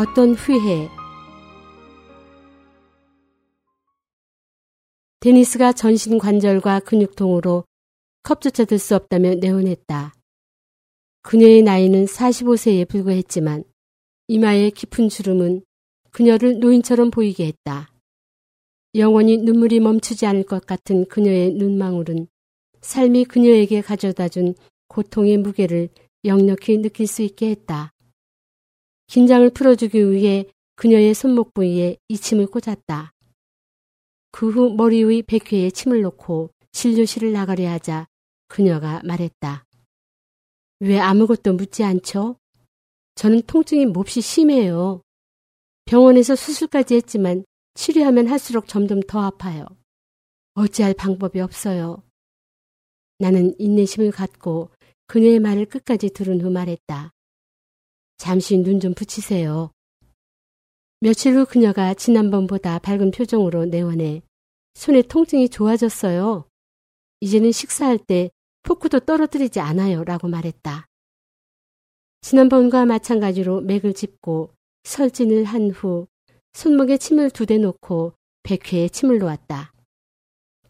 어떤 후회. 데니스가 전신 관절과 근육통으로 컵조차 들 수 없다며 내원했다. 그녀의 나이는 45세에 불과했지만 이마의 깊은 주름은 그녀를 노인처럼 보이게 했다. 영원히 눈물이 멈추지 않을 것 같은 그녀의 눈망울은 삶이 그녀에게 가져다준 고통의 무게를 역력히 느낄 수 있게 했다. 긴장을 풀어주기 위해 그녀의 손목 부위에 이침을 꽂았다. 그 후 머리 위 백회에 침을 놓고 진료실을 나가려 하자 그녀가 말했다. 왜 아무것도 묻지 않죠? 저는 통증이 몹시 심해요. 병원에서 수술까지 했지만 치료하면 할수록 점점 더 아파요. 어찌할 방법이 없어요. 나는 인내심을 갖고 그녀의 말을 끝까지 들은 후 말했다. 잠시 눈 좀 붙이세요. 며칠 후 그녀가 지난번보다 밝은 표정으로 내원해 손에 통증이 좋아졌어요. 이제는 식사할 때 포크도 떨어뜨리지 않아요. 라고 말했다. 지난번과 마찬가지로 맥을 짚고 설진을 한 후 손목에 침을 2대 놓고 백회에 침을 놓았다.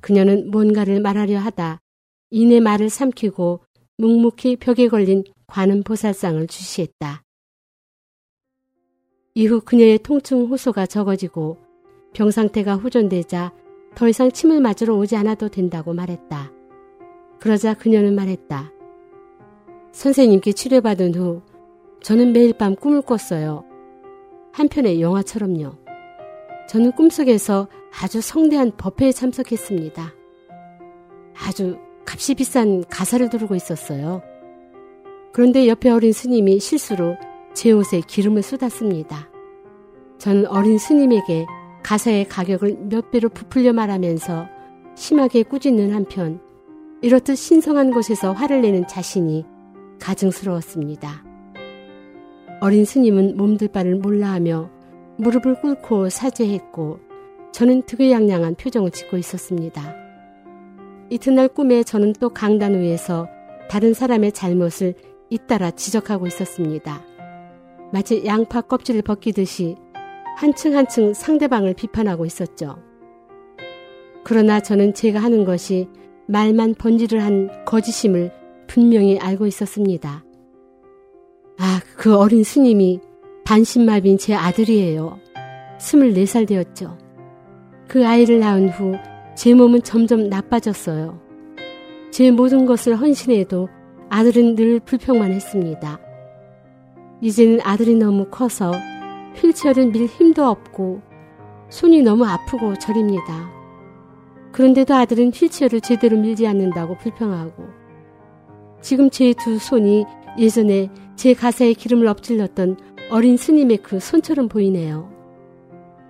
그녀는 뭔가를 말하려 하다 이내 말을 삼키고 묵묵히 벽에 걸린 관음보살상을 주시했다. 이후 그녀의 통증 호소가 적어지고 병 상태가 호전되자 더 이상 침을 맞으러 오지 않아도 된다고 말했다. 그러자 그녀는 말했다. 선생님께 치료받은 후 저는 매일 밤 꿈을 꿨어요. 한편의 영화처럼요. 저는 꿈속에서 아주 성대한 법회에 참석했습니다. 아주 값이 비싼 가사를 두르고 있었어요. 그런데 옆에 어린 스님이 실수로 제 옷에 기름을 쏟았습니다. 저는 어린 스님에게 가사의 가격을 몇 배로 부풀려 말하면서 심하게 꾸짖는 한편 이렇듯 신성한 곳에서 화를 내는 자신이 가증스러웠습니다. 어린 스님은 몸둘 바를 몰라하며 무릎을 꿇고 사죄했고 저는 득의양양한 표정을 짓고 있었습니다. 이튿날 꿈에 저는 또 강단 위에서 다른 사람의 잘못을 잇따라 지적하고 있었습니다. 마치 양파 껍질을 벗기듯이 한층 한층 상대방을 비판하고 있었죠. 그러나 저는 제가 하는 것이 말만 번지를 한 거짓임을 분명히 알고 있었습니다. 아, 그 어린 스님이 반신마비인 제 아들이에요. 24살 되었죠. 그 아이를 낳은 후 제 몸은 점점 나빠졌어요. 제 모든 것을 헌신해도 아들은 늘 불평만 했습니다. 이제는 아들이 너무 커서 휠체어를 밀 힘도 없고 손이 너무 아프고 저립니다. 그런데도 아들은 휠체어를 제대로 밀지 않는다고 불평하고 지금 제 두 손이 예전에 제 가사에 기름을 엎질렀던 어린 스님의 그 손처럼 보이네요.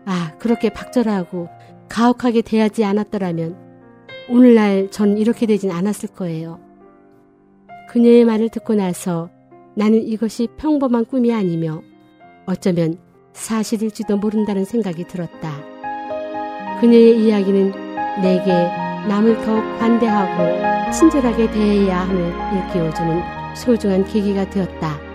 아, 그렇게 박절하고 가혹하게 대하지 않았더라면 오늘날 전 이렇게 되진 않았을 거예요. 그녀의 말을 듣고 나서 나는 이것이 평범한 꿈이 아니며 어쩌면 사실일지도 모른다는 생각이 들었다. 그녀의 이야기는 내게 남을 더욱 관대하고 친절하게 대해야 함을 일깨워주는 소중한 계기가 되었다.